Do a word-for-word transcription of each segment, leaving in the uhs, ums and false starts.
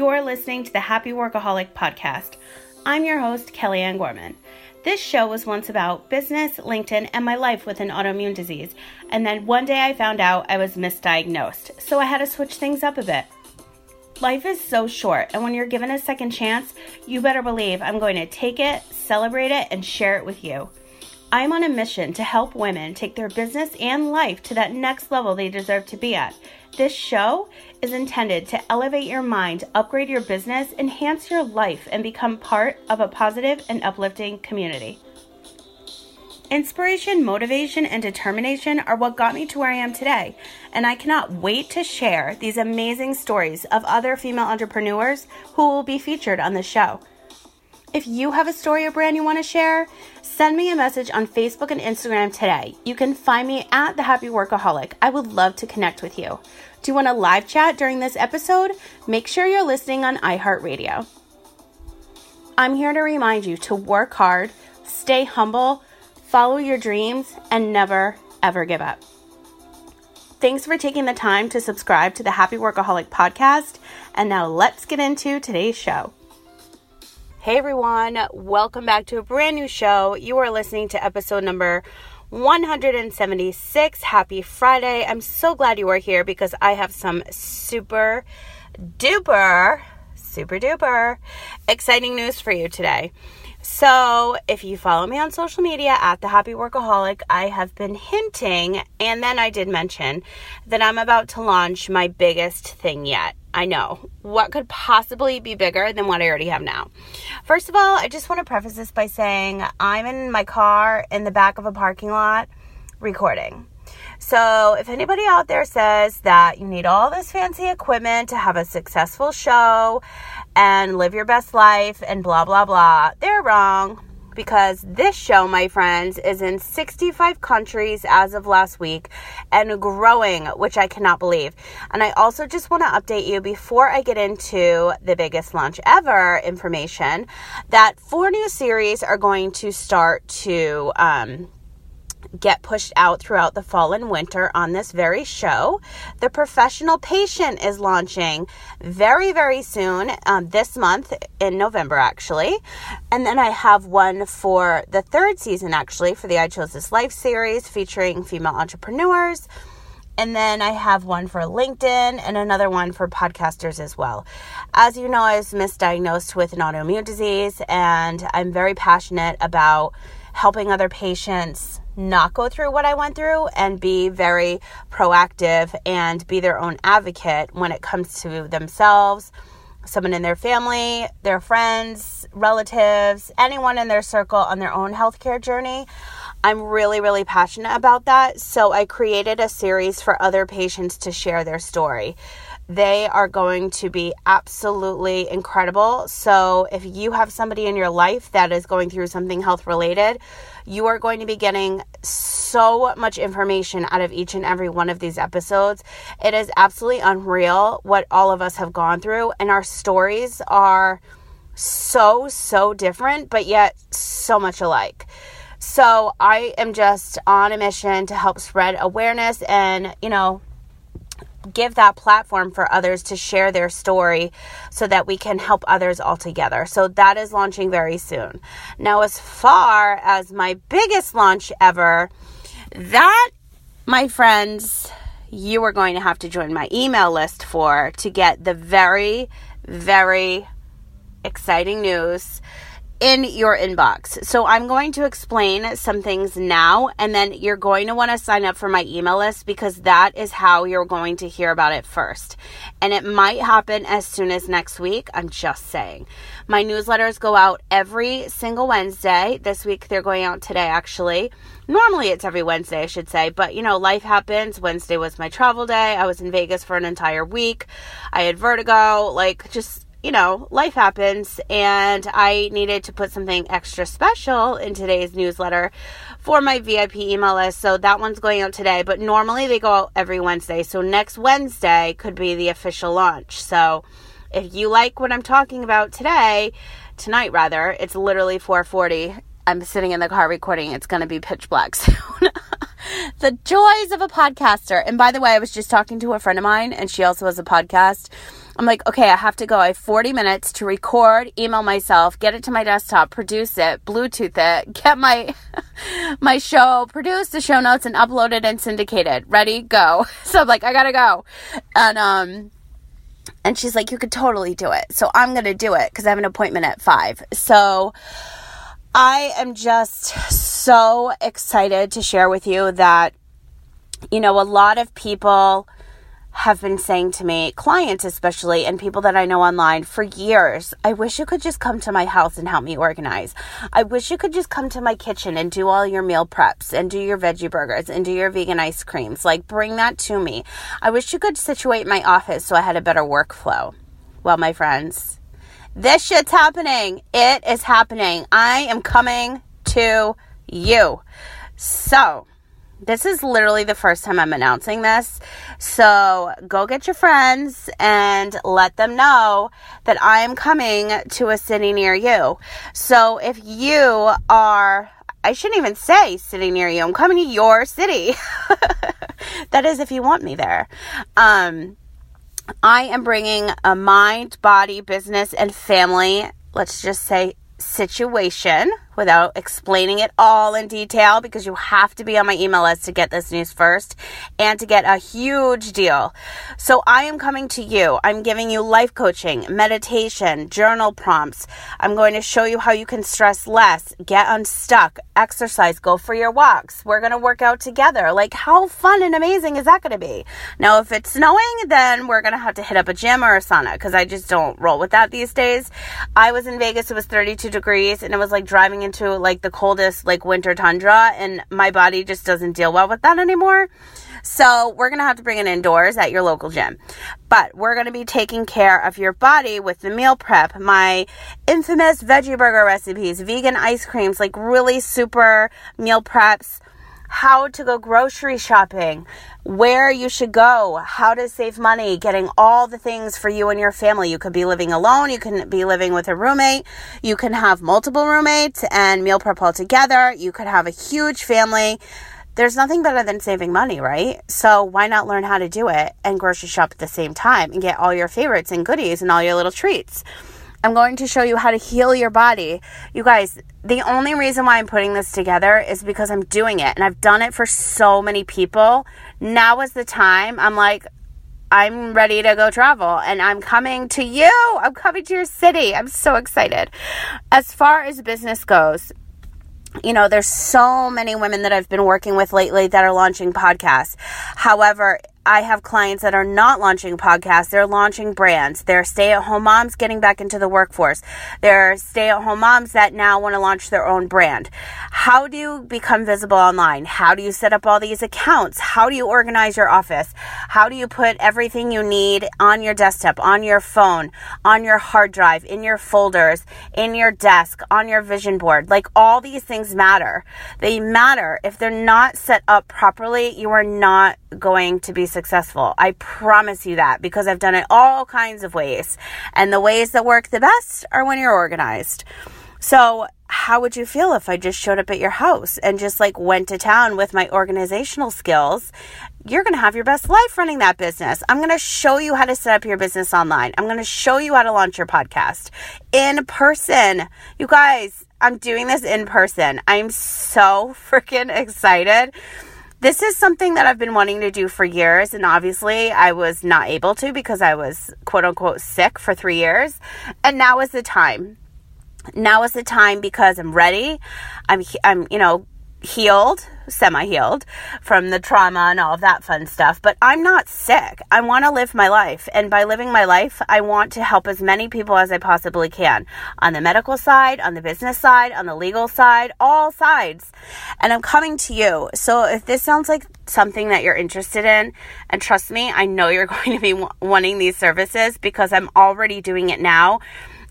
You're listening to the Happy Workaholic podcast. I'm your host, Kellyanne Gorman. This show was once about business, LinkedIn, and my life with an autoimmune disease. And then one day I found out I was misdiagnosed, so I had to switch things up a bit. Life is so short, and when you're given a second chance, you better believe I'm going to take it, celebrate it, and share it with you. I'm on a mission to help women take their business and life to that next level they deserve to be at. This show is intended to elevate your mind, upgrade your business, enhance your life, and become part of a positive and uplifting community. Inspiration, motivation, and determination are what got me to where I am today, and I cannot wait to share these amazing stories of other female entrepreneurs who will be featured on the show. If you have a story or brand you want to share, send me a message on Facebook and Instagram today. You can find me at The Happy Workaholic. I would love to connect with you. Do you want a live chat during this episode? Make sure you're listening on iHeartRadio. I'm here to remind you to work hard, stay humble, follow your dreams, and never, ever give up. Thanks for taking the time to subscribe to The Happy Workaholic podcast. And now let's get into today's show. Hey everyone, welcome back to a brand new show. You are listening to episode number one hundred seventy-six. Happy Friday. I'm so glad you are here because I have some super duper, super duper exciting news for you today. So if you follow me on social media at The Happy Workaholic, I have been hinting, and then I did mention that I'm about to launch my biggest thing yet. I know. What could possibly be bigger than what I already have now? First of all, I just want to preface this by saying I'm in my car in the back of a parking lot recording. So if anybody out there says that you need all this fancy equipment to have a successful show and live your best life and blah, blah, blah, they're wrong. Because this show, my friends, is in sixty-five countries as of last week and growing, which I cannot believe. And I also just want to update you before I get into the biggest launch ever information that four new series are going to start to um, get pushed out throughout the fall and winter on this very show. The Professional Patient is launching very, very soon, um, this month in November, actually. And then I have one for the third season, actually, for the I Chose This Life series featuring female entrepreneurs. And then I have one for LinkedIn and another one for podcasters as well. As you know, I was misdiagnosed with an autoimmune disease, and I'm very passionate about helping other patients not go through what I went through and be very proactive and be their own advocate when it comes to themselves, someone in their family, their friends, relatives, anyone in their circle on their own healthcare journey. I'm really, really passionate about that. So I created a series for other patients to share their story. They are going to be absolutely incredible. So if you have somebody in your life that is going through something health related, you are going to be getting so much information out of each and every one of these episodes. It is absolutely unreal what all of us have gone through, and our stories are so, so different, but yet so much alike. So I am just on a mission to help spread awareness and, you know, give that platform for others to share their story so that we can help others all together. So that is launching very soon. Now, as far as my biggest launch ever, that, my friends, you are going to have to join my email list for to get the very, very exciting news in your inbox. So I'm going to explain some things now, and then you're going to want to sign up for my email list because that is how you're going to hear about it first. And it might happen as soon as next week. I'm just saying. My newsletters go out every single Wednesday. This week they're going out today, actually. Normally it's every Wednesday, I should say, but you know, life happens. Wednesday was my travel day. I was in Vegas for an entire week. I had vertigo, like just you know, life happens, and I needed to put something extra special in today's newsletter for my V I P email list. So that one's going out today, but normally they go out every Wednesday. So next Wednesday could be the official launch. So if you like what I'm talking about today, tonight rather, it's literally four forty. I'm sitting in the car recording. It's going to be pitch black soon. The joys of a podcaster. And by the way, I was just talking to a friend of mine, and she also has a podcast. I'm like, okay, I have to go. I have forty minutes to record, email myself, get it to my desktop, produce it, Bluetooth it, get my my show, produce the show notes, and upload it and syndicate it. Ready? Go. So I'm like, I gotta go. And um, and she's like, you could totally do it. So I'm gonna do it because I have an appointment at five. So I am just so excited to share with you that, you know, a lot of people have been saying to me, clients especially, and people that I know online for years, I wish you could just come to my house and help me organize. I wish you could just come to my kitchen and do all your meal preps and do your veggie burgers and do your vegan ice creams. Like, bring that to me. I wish you could situate my office so I had a better workflow. Well, my friends, this shit's happening. It is happening. I am coming to you. So this is literally the first time I'm announcing this. So go get your friends and let them know that I am coming to a city near you. So if you are, I shouldn't even say city near you. I'm coming to your city. That is if you want me there. Um, I am bringing a mind, body, business, and family, let's just say, situation without explaining it all in detail, because you have to be on my email list to get this news first and to get a huge deal. So I am coming to you. I'm giving you life coaching, meditation, journal prompts. I'm going to show you how you can stress less, get unstuck, exercise, go for your walks. We're going to work out together. Like, how fun and amazing is that going to be? Now, if it's snowing, then we're going to have to hit up a gym or a sauna, because I just don't roll with that these days. I was in Vegas. It was thirty-two degrees and it was like driving into like the coldest like winter tundra, and my body just doesn't deal well with that anymore. So we're going to have to bring it indoors at your local gym, but we're going to be taking care of your body with the meal prep, my infamous veggie burger recipes, vegan ice creams, like really super meal preps, how to go grocery shopping, where you should go, how to save money, getting all the things for you and your family. You could be living alone. You can be living with a roommate. You can have multiple roommates and meal prep all together. You could have a huge family. There's nothing better than saving money, right? So why not learn how to do it and grocery shop at the same time and get all your favorites and goodies and all your little treats? I'm going to show you how to heal your body. You guys, the only reason why I'm putting this together is because I'm doing it. And I've done it for so many people. Now is the time. I'm like, I'm ready to go travel. And I'm coming to you. I'm coming to your city. I'm so excited. As far as business goes, you know, there's so many women that I've been working with lately that are launching podcasts. However, I have clients that are not launching podcasts. They're launching brands. They're stay-at-home moms getting back into the workforce. They're stay-at-home moms that now want to launch their own brand. How do you become visible online? How do you set up all these accounts? How do you organize your office? How do you put everything you need on your desktop, on your phone, on your hard drive, in your folders, in your desk, on your vision board? Like, all these things matter. They matter. If they're not set up properly, you are not going to be successful. Successful. I promise you that, because I've done it all kinds of ways, and the ways that work the best are when you're organized. So how would you feel if I just showed up at your house and just like went to town with my organizational skills? You're going to have your best life running that business. I'm going to show you how to set up your business online. I'm going to show you how to launch your podcast in person. You guys, I'm doing this in person. I'm so freaking excited. This is something that I've been wanting to do for years, and obviously I was not able to because I was quote-unquote sick for three years, and now is the time. Now is the time because I'm ready. I'm, I'm, you know, healed, semi-healed from the trauma and all of that fun stuff, but I'm not sick. I want to live my life, and by living my life, I want to help as many people as I possibly can on the medical side, on the business side, on the legal side, all sides. And I'm coming to you. So if this sounds like something that you're interested in, and trust me, I know you're going to be w- wanting these services, because I'm already doing it now.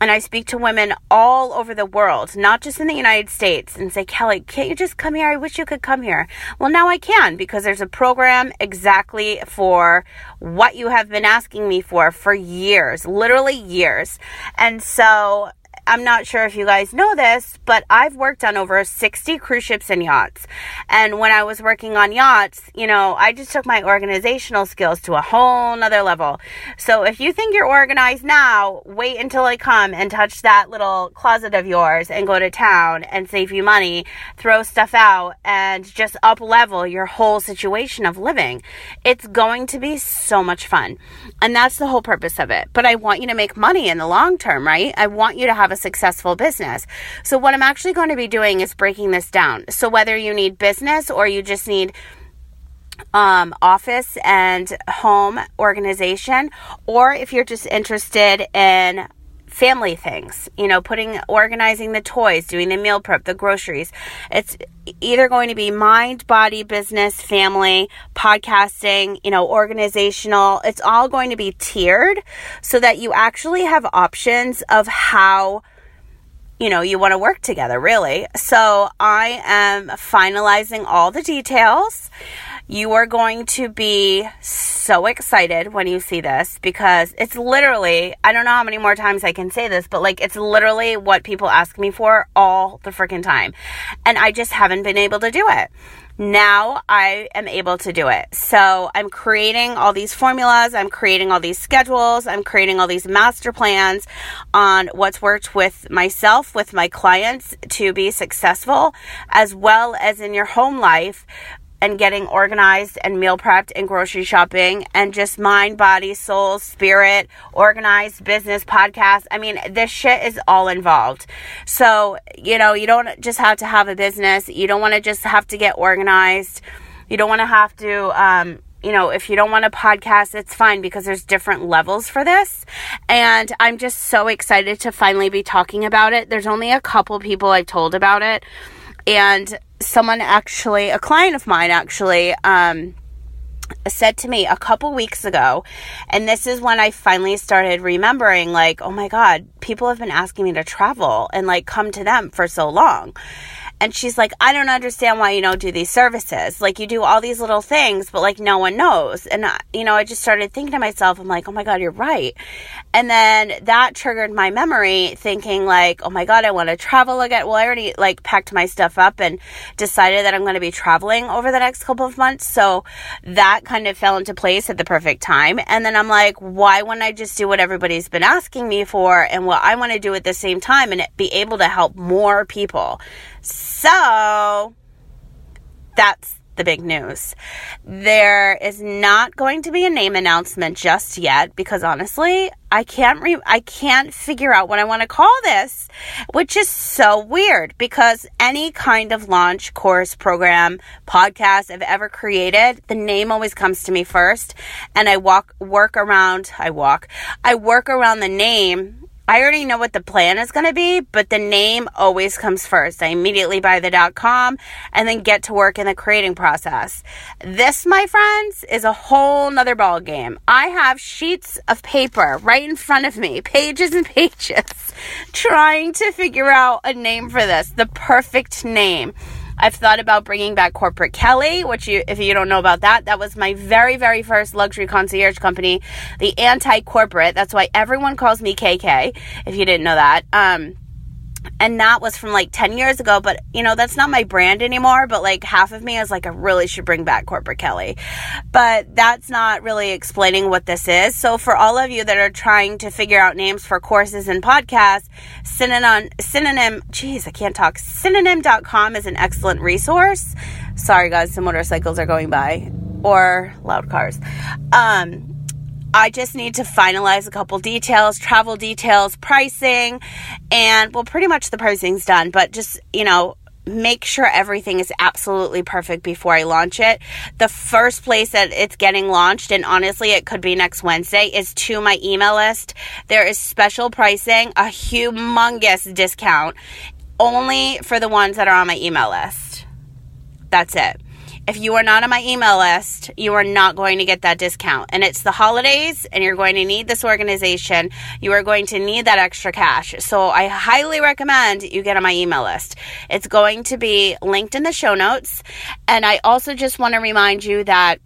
And I speak to women all over the world, not just in the United States, and say, Kelly, can't you just come here? I wish you could come here. Well, now I can, because there's a program exactly for what you have been asking me for for years, literally years. And so I'm not sure if you guys know this, but I've worked on over sixty cruise ships and yachts. And when I was working on yachts, you know, I just took my organizational skills to a whole nother level. So if you think you're organized now, wait until I come and touch that little closet of yours and go to town and save you money, throw stuff out, and just up level your whole situation of living. It's going to be so much fun. And that's the whole purpose of it. But I want you to make money in the long term, right? I want you to have a successful business. So what I'm actually going to be doing is breaking this down. So whether you need business or you just need um, office and home organization, or if you're just interested in family things, you know, putting, organizing the toys, doing the meal prep, the groceries. It's either going to be mind, body, business, family, podcasting, you know, organizational. It's all going to be tiered so that you actually have options of how, you know, you want to work together, really. So I am finalizing all the details. You are going to be so excited when you see this, because it's literally, I don't know how many more times I can say this, but like, it's literally what people ask me for all the freaking time. And I just haven't been able to do it. Now I am able to do it. So I'm creating all these formulas. I'm creating all these schedules. I'm creating all these master plans on what's worked with myself, with my clients to be successful, as well as in your home life. And getting organized and meal prepped and grocery shopping and just mind, body, soul, spirit, organized business, podcast. I mean, this shit is all involved. So, you know, you don't just have to have a business. You don't want to just have to get organized. You don't want to have to, um, you know, if you don't want a podcast, it's fine, because there's different levels for this. And I'm just so excited to finally be talking about it. There's only a couple people I've told about it. And someone actually, a client of mine actually, um, said to me a couple weeks ago, and this is when I finally started remembering, like, oh my God, people have been asking me to travel and like come to them for so long. And she's like, I don't understand why you don't do these services. Like, you do all these little things, but like no one knows. And, I, you know, I just started thinking to myself, I'm like, oh my God, you're right. And then that triggered my memory thinking like, oh my God, I want to travel again. Well, I already like packed my stuff up and decided that I'm going to be traveling over the next couple of months. So that kind of fell into place at the perfect time. And then I'm like, why wouldn't I just do what everybody's been asking me for and what I want to do at the same time and be able to help more people? So that's the big news. There is not going to be a name announcement just yet, because honestly, I can't re- I can't figure out what I want to call this, which is so weird, because any kind of launch, course, program, podcast I've ever created, the name always comes to me first, and I walk work around, I walk, I work around the name. I already know what the plan is going to be, but the name always comes first. I immediately buy the .com and then get to work in the creating process. This, my friends, is a whole nother ball game. I have sheets of paper right in front of me, pages and pages, trying to figure out a name for this, the perfect name. I've thought about bringing back Corporate Kelly, which you, if you don't know about that, that was my very, very first luxury concierge company, the anti-corporate. That's why everyone calls me K K, if you didn't know that. Um, and that was from like ten years ago, but you know, that's not my brand anymore. But like half of me is like, I really should bring back Corporate Kelly, but that's not really explaining what this is. So for all of you that are trying to figure out names for courses and podcasts, synonym, synonym, geez, I can't talk. synonym dot com is an excellent resource. Sorry guys, some motorcycles are going by, or loud cars. Um, I just need to finalize a couple details, travel details, pricing, and well, pretty much the pricing's done, but just, you know, make sure everything is absolutely perfect before I launch it. The first place that it's getting launched, and honestly, it could be next Wednesday, is to my email list. There is special pricing, a humongous discount, only for the ones that are on my email list. That's it. If you are not on my email list, you are not going to get that discount. And it's the holidays, and you're going to need this organization. You are going to need that extra cash. So I highly recommend you get on my email list. It's going to be linked in the show notes. And I also just want to remind you that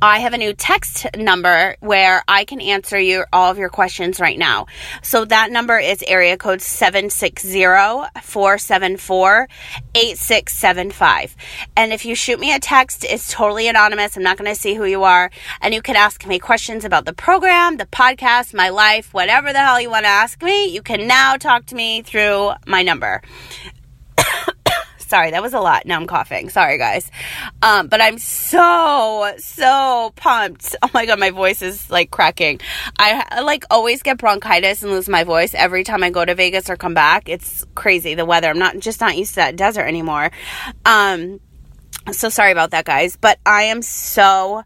I have a new text number where I can answer your, all of your questions right now. So that number is area code seven six zero, four seven four, eight six seven five. And if you shoot me a text, it's totally anonymous. I'm not going to see who you are. And you can ask me questions about the program, the podcast, my life, whatever the hell you want to ask me. You can now talk to me through my number. Sorry, that was a lot. Now I'm coughing. Sorry, guys. Um, but I'm so, so pumped. Oh, my God. My voice is, like, cracking. I, I, like, always get bronchitis and lose my voice every time I go to Vegas or come back. It's crazy, the weather. I'm not just not used to that desert anymore. Um, so sorry about that, guys. But I am so...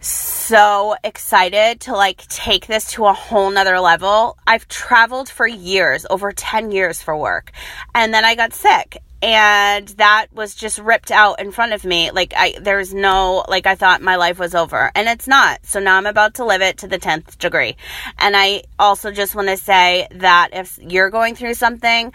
so excited to like take this to a whole nother level. I've traveled for years, over ten years for work. And then I got sick and that was just ripped out in front of me. Like I, there's no, like I thought my life was over and it's not. So now I'm about to live it to the tenth degree. And I also just want to say that if you're going through something,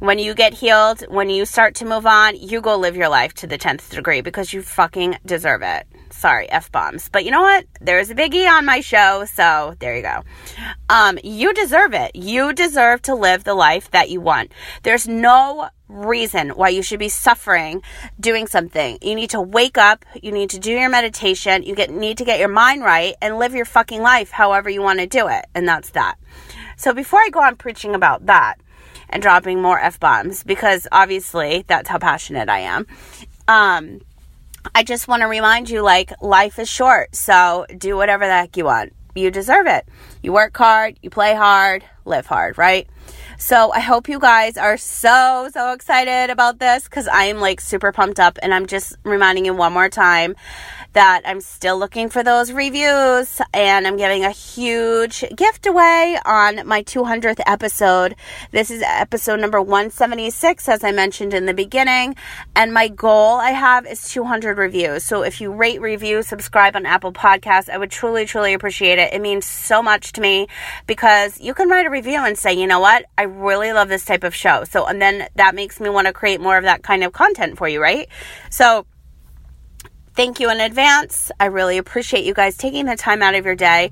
when you get healed, when you start to move on, you go live your life to the tenth degree because you fucking deserve it. Sorry, F-bombs. But you know what? There's a biggie on my show, so there you go. Um, you deserve it. You deserve to live the life that you want. There's no reason why you should be suffering doing something. You need to wake up. You need to do your meditation. You get need to get your mind right and live your fucking life however you want to do it, and that's that. So before I go on preaching about that and dropping more F-bombs, because obviously that's how passionate I am, um... I just want to remind you, like, life is short, so do whatever the heck you want. You deserve it. You work hard, you play hard, live hard, right? So I hope you guys are so, so excited about this because I am, like, super pumped up, and I'm just reminding you one more time that I'm still looking for those reviews, and I'm giving a huge gift away on my two hundredth episode. This is episode number one seventy-six, as I mentioned in the beginning, and my goal I have is two hundred reviews. So if you rate, review, subscribe on Apple Podcasts, I would truly, truly appreciate it. It means so much to me because you can write a review and say, you know what, I really love this type of show. So, and then that makes me want to create more of that kind of content for you, right? So thank you in advance. I really appreciate you guys taking the time out of your day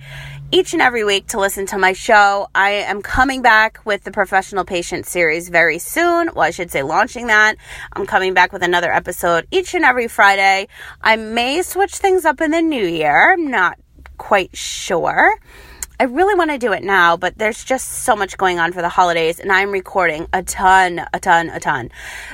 each and every week to listen to my show. I am coming back with the Professional Patient series very soon. Well, I should say launching that. I'm coming back with another episode each and every Friday. I may switch things up in the new year. I'm not quite sure. I really want to do it now, but there's just so much going on for the holidays, and I'm recording a ton, a ton, a ton.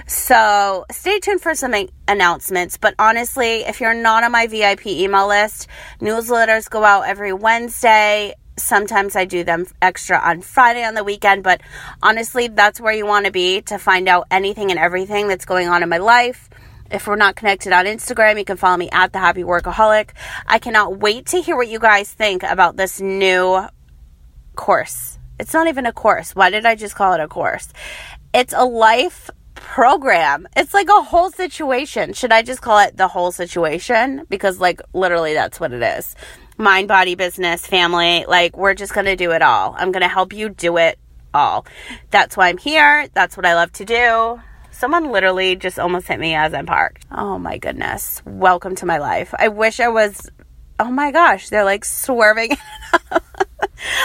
So stay tuned for some announcements, but honestly, if you're not on my V I P email list, newsletters go out every Wednesday. Sometimes I do them extra on Friday on the weekend, but honestly, that's where you want to be to find out anything and everything that's going on in my life. If we're not connected on Instagram, you can follow me at The Happy Workaholic. I cannot wait to hear what you guys think about this new course. It's not even a course. Why did I just call it a course? It's a life program. It's like a whole situation. Should I just call it the whole situation? Because, like, literally that's what it is. Mind, body, business, family. Like, we're just going to do it all. I'm going to help you do it all. That's why I'm here. That's what I love to do. Someone literally just almost hit me as I'm parked. Oh my goodness. Welcome to my life. I wish I was, oh my gosh, they're like swerving. I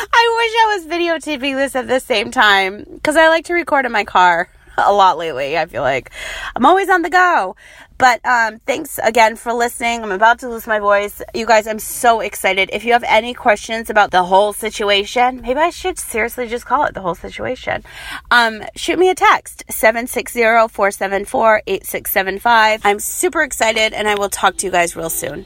wish I was videotaping this at the same time because I like to record in my car a lot lately. I feel like I'm always on the go. But um, thanks again for listening. I'm about to lose my voice. You guys, I'm so excited. If you have any questions about the whole situation, maybe I should seriously just call it the whole situation. Um, shoot me a text, seven six zero, four seven four, eight six seven five. I'm super excited, and I will talk to you guys real soon.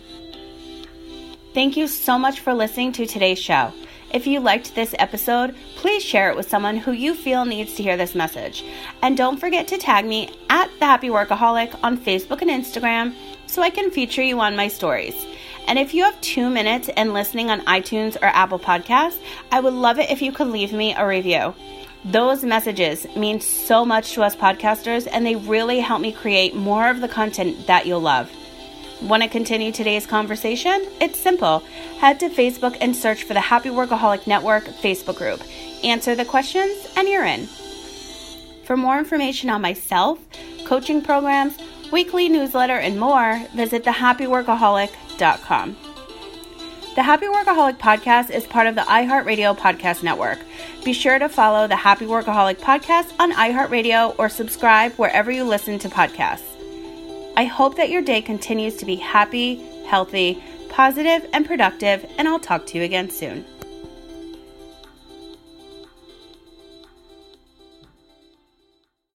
Thank you so much for listening to today's show. If you liked this episode, please share it with someone who you feel needs to hear this message. And don't forget to tag me at The Happy Workaholic on Facebook and Instagram so I can feature you on my stories. And if you have two minutes and listening on iTunes or Apple Podcasts, I would love it if you could leave me a review. Those messages mean so much to us podcasters, and they really help me create more of the content that you'll love. Want to continue today's conversation? It's simple. Head to Facebook and search for the Happy Workaholic Network Facebook group. Answer the questions and you're in. For more information on myself, coaching programs, weekly newsletter, and more, visit the happy workaholic dot com. synonym dot com. The Happy Workaholic podcast is part of the iHeartRadio podcast network. Be sure to follow the Happy Workaholic podcast on iHeartRadio or subscribe wherever you listen to podcasts. I hope that your day continues to be happy, healthy, positive, and productive, and I'll talk to you again soon.